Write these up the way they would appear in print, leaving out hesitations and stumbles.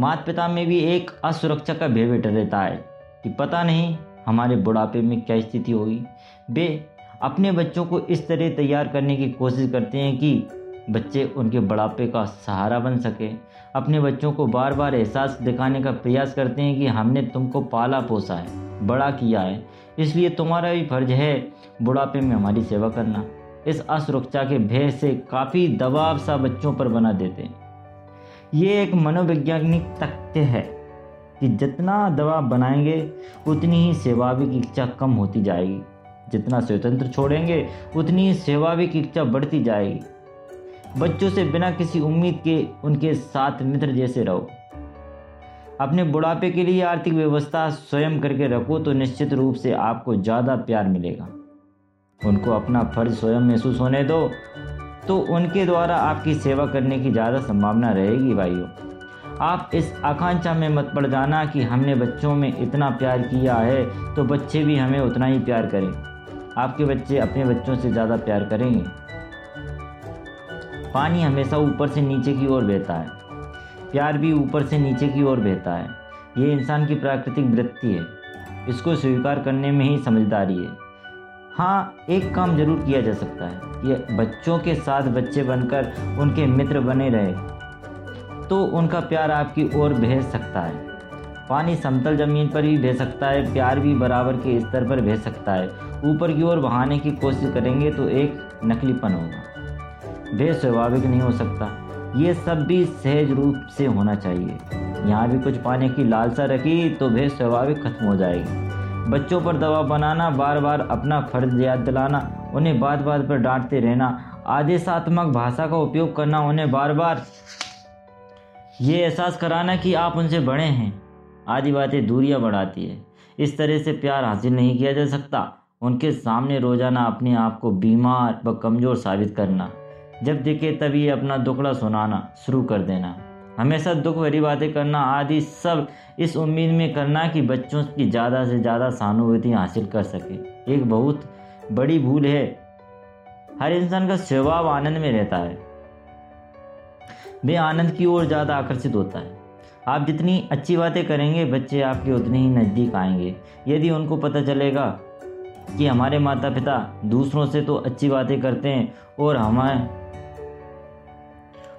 माता पिता में भी एक असुरक्षा का भय बैठा रहता है कि पता नहीं हमारे बुढ़ापे में क्या स्थिति होगी। वे अपने बच्चों को इस तरह तैयार करने की कोशिश करते हैं कि बच्चे उनके बुढ़ापे का सहारा बन सके। अपने बच्चों को बार बार एहसास दिखाने का प्रयास करते हैं कि हमने तुमको पाला पोसा है, बड़ा किया है, इसलिए तुम्हारा भी फर्ज है बुढ़ापे में हमारी सेवा करना। इस असुरक्षा के भय से काफ़ी दबाव सा बच्चों पर बना देते हैं। ये एक मनोवैज्ञानिक तथ्य है कि जितना दबाव बनाएंगे उतनी ही स्वाभाविक इच्छा कम होती जाएगी, जितना स्वतंत्र छोड़ेंगे उतनी ही स्वाभाविक इच्छा बढ़ती जाएगी। बच्चों से बिना किसी उम्मीद के उनके साथ मित्र जैसे रहो। अपने बुढ़ापे के लिए आर्थिक व्यवस्था स्वयं करके रखो तो निश्चित रूप से आपको ज़्यादा प्यार मिलेगा। उनको अपना फर्ज स्वयं महसूस होने दो तो उनके द्वारा आपकी सेवा करने की ज़्यादा संभावना रहेगी। भाइयों, आप इस आकांक्षा में मत पड़ जाना कि हमने बच्चों में इतना प्यार किया है तो बच्चे भी हमें उतना ही प्यार करें। आपके बच्चे अपने बच्चों से ज़्यादा प्यार करेंगे। पानी हमेशा ऊपर से नीचे की ओर बहता है, प्यार भी ऊपर से नीचे की ओर बहता है। ये इंसान की प्राकृतिक वृत्ति है, इसको स्वीकार करने में ही समझदारी है। हाँ, एक काम जरूर किया जा सकता है, ये बच्चों के साथ बच्चे बनकर उनके मित्र बने रहे तो उनका प्यार आपकी ओर बह सकता है। पानी समतल ज़मीन पर भी बह सकता है, प्यार भी बराबर के स्तर पर बह सकता है। ऊपर की ओर बहाने की कोशिश करेंगे तो एक नकलीपन होगा, वे स्वाभाविक नहीं हो सकता। ये सब भी सहज रूप से होना चाहिए। यहाँ भी कुछ पाने की लालसा रखी तो वे स्वाभाविक खत्म हो जाएगी। बच्चों पर दबाव बनाना, बार बार अपना फर्ज याद दिलाना, उन्हें बात बात पर डांटते रहना, आदेशात्मक भाषा का उपयोग करना, उन्हें बार बार ये एहसास कराना कि आप उनसे बड़े हैं आदि बातें दूरियाँ बढ़ाती है। इस तरह से प्यार हासिल नहीं किया जा सकता। उनके सामने रोजाना अपने आप को बीमार व कमज़ोर साबित करना, जब देखे तभी अपना दुखड़ा सुनाना शुरू कर देना, हमेशा दुख भरी बातें करना आदि सब इस उम्मीद में करना कि बच्चों की ज़्यादा से ज़्यादा सहानुभूति हासिल कर सके, एक बहुत बड़ी भूल है। हर इंसान का स्वभाव आनंद में रहता है, वे आनंद की ओर ज़्यादा आकर्षित होता है। आप जितनी अच्छी बातें करेंगे बच्चे आपके उतने ही नज़दीक आएंगे। यदि उनको पता चलेगा कि हमारे माता पिता दूसरों से तो अच्छी बातें करते हैं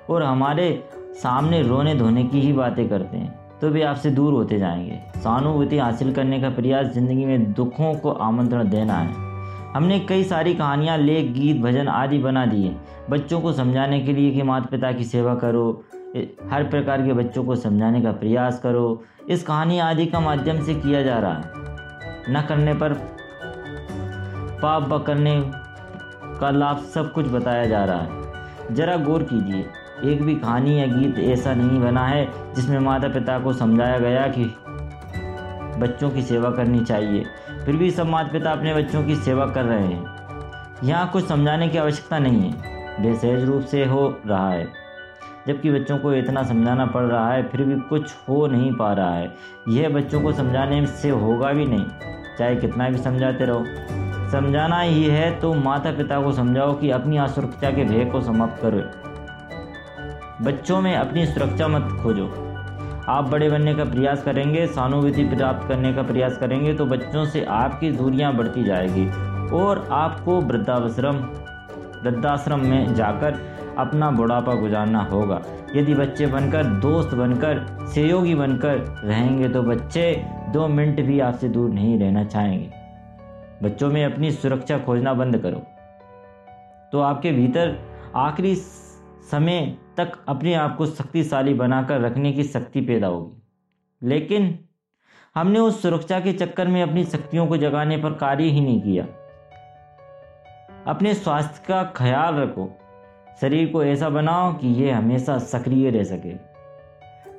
और हमारे सामने रोने धोने की ही बातें करते हैं तो भी आपसे दूर होते जाएंगे। सहानुभूति हासिल करने का प्रयास ज़िंदगी में दुखों को आमंत्रण देना है। हमने कई सारी कहानियाँ, लेख, गीत, भजन आदि बना दिए बच्चों को समझाने के लिए कि माता पिता की सेवा करो। हर प्रकार के बच्चों को समझाने का प्रयास करो इस कहानी आदि का माध्यम से किया जा रहा है। न करने पर पाप व करने का लाभ सब कुछ बताया जा रहा है। जरा गौर कीजिए, एक भी कहानी या गीत ऐसा नहीं बना है जिसमें माता पिता को समझाया गया कि बच्चों की सेवा करनी चाहिए, फिर भी सब माता पिता अपने बच्चों की सेवा कर रहे हैं। यहाँ कुछ समझाने की आवश्यकता नहीं है, वे सहज रूप से हो रहा है। जबकि बच्चों को इतना समझाना पड़ रहा है फिर भी कुछ हो नहीं पा रहा है। यह बच्चों को समझाने से होगा भी नहीं, चाहे कितना भी समझाते रहो। समझाना ही है तो माता पिता को समझाओ कि अपनी असुरक्षा के भय को समाप्त करो। बच्चों में अपनी सुरक्षा मत खोजो। आप बड़े बनने का प्रयास करेंगे, सहानुभूति प्राप्त करने का प्रयास करेंगे तो बच्चों से आपकी दूरियां बढ़ती जाएगी और आपको वृद्धाश्रम में जाकर अपना बुढ़ापा गुजारना होगा। यदि बच्चे बनकर, दोस्त बनकर, सहयोगी बनकर रहेंगे तो बच्चे 2 मिनट भी आपसे दूर नहीं रहना चाहेंगे। बच्चों में अपनी सुरक्षा खोजना बंद करो तो आपके भीतर आखिरी समय तक अपने आप को शक्तिशाली बनाकर रखने की शक्ति पैदा होगी। लेकिन हमने उस सुरक्षा के चक्कर में अपनी शक्तियों को जगाने पर कार्य ही नहीं किया। अपने स्वास्थ्य का ख्याल रखो, शरीर को ऐसा बनाओ कि यह हमेशा सक्रिय रह सके।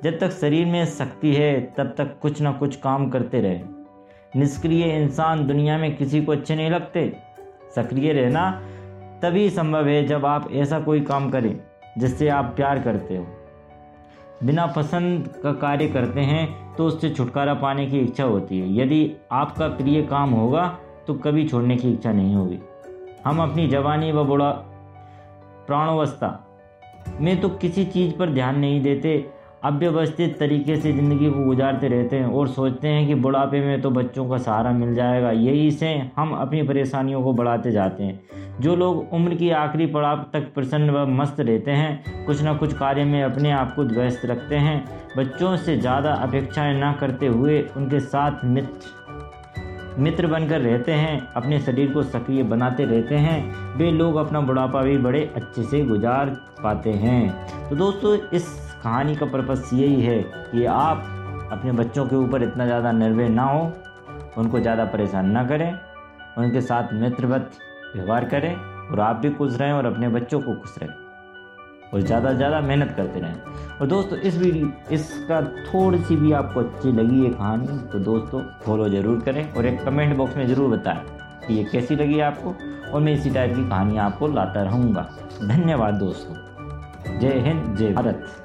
जब तक शरीर में शक्ति है तब तक कुछ ना कुछ काम करते रहें। निष्क्रिय इंसान दुनिया में किसी को अच्छे नहीं लगते। सक्रिय रहना तभी संभव है जब आप ऐसा कोई काम करें जिससे आप प्यार करते हो। बिना पसंद का कार्य करते हैं तो उससे छुटकारा पाने की इच्छा होती है। यदि आपका प्रिय काम होगा तो कभी छोड़ने की इच्छा नहीं होगी। हम अपनी जवानी व बुढ़ा प्राणावस्था में तो किसी चीज़ पर ध्यान नहीं देते अव्यवस्थित तरीके से ज़िंदगी को गुजारते रहते हैं और सोचते हैं कि बुढ़ापे में तो बच्चों का सहारा मिल जाएगा। यही से हम अपनी परेशानियों को बढ़ाते जाते हैं। जो लोग उम्र की आखिरी पड़ाव तक प्रसन्न व मस्त रहते हैं, कुछ ना कुछ कार्य में अपने आप को व्यस्त रखते हैं, बच्चों से ज़्यादा अपेक्षाएं ना करते हुए उनके साथ मित्र बनकर रहते हैं, अपने शरीर को सक्रिय बनाते रहते हैं, वे लोग अपना बुढ़ापा भी बड़े अच्छे से गुजार पाते हैं। तो दोस्तों, इस कहानी का पर्पस यही है कि आप अपने बच्चों के ऊपर इतना ज़्यादा निर्भर ना हो, उनको ज़्यादा परेशान ना करें, उनके साथ मित्रवत व्यवहार करें और आप भी खुश रहें और अपने बच्चों को खुश रखें और ज़्यादा से ज़्यादा मेहनत करते रहें। और दोस्तों, इसका थोड़ी सी भी आपको अच्छी लगी ये कहानी तो दोस्तों फॉलो ज़रूर करें और एक कमेंट बॉक्स में ज़रूर बताएं कि ये कैसी लगी आपको, और मैं इसी टाइप की कहानियाँ आपको लाता रहूँगा। धन्यवाद दोस्तों। जय हिंद, जय भारत।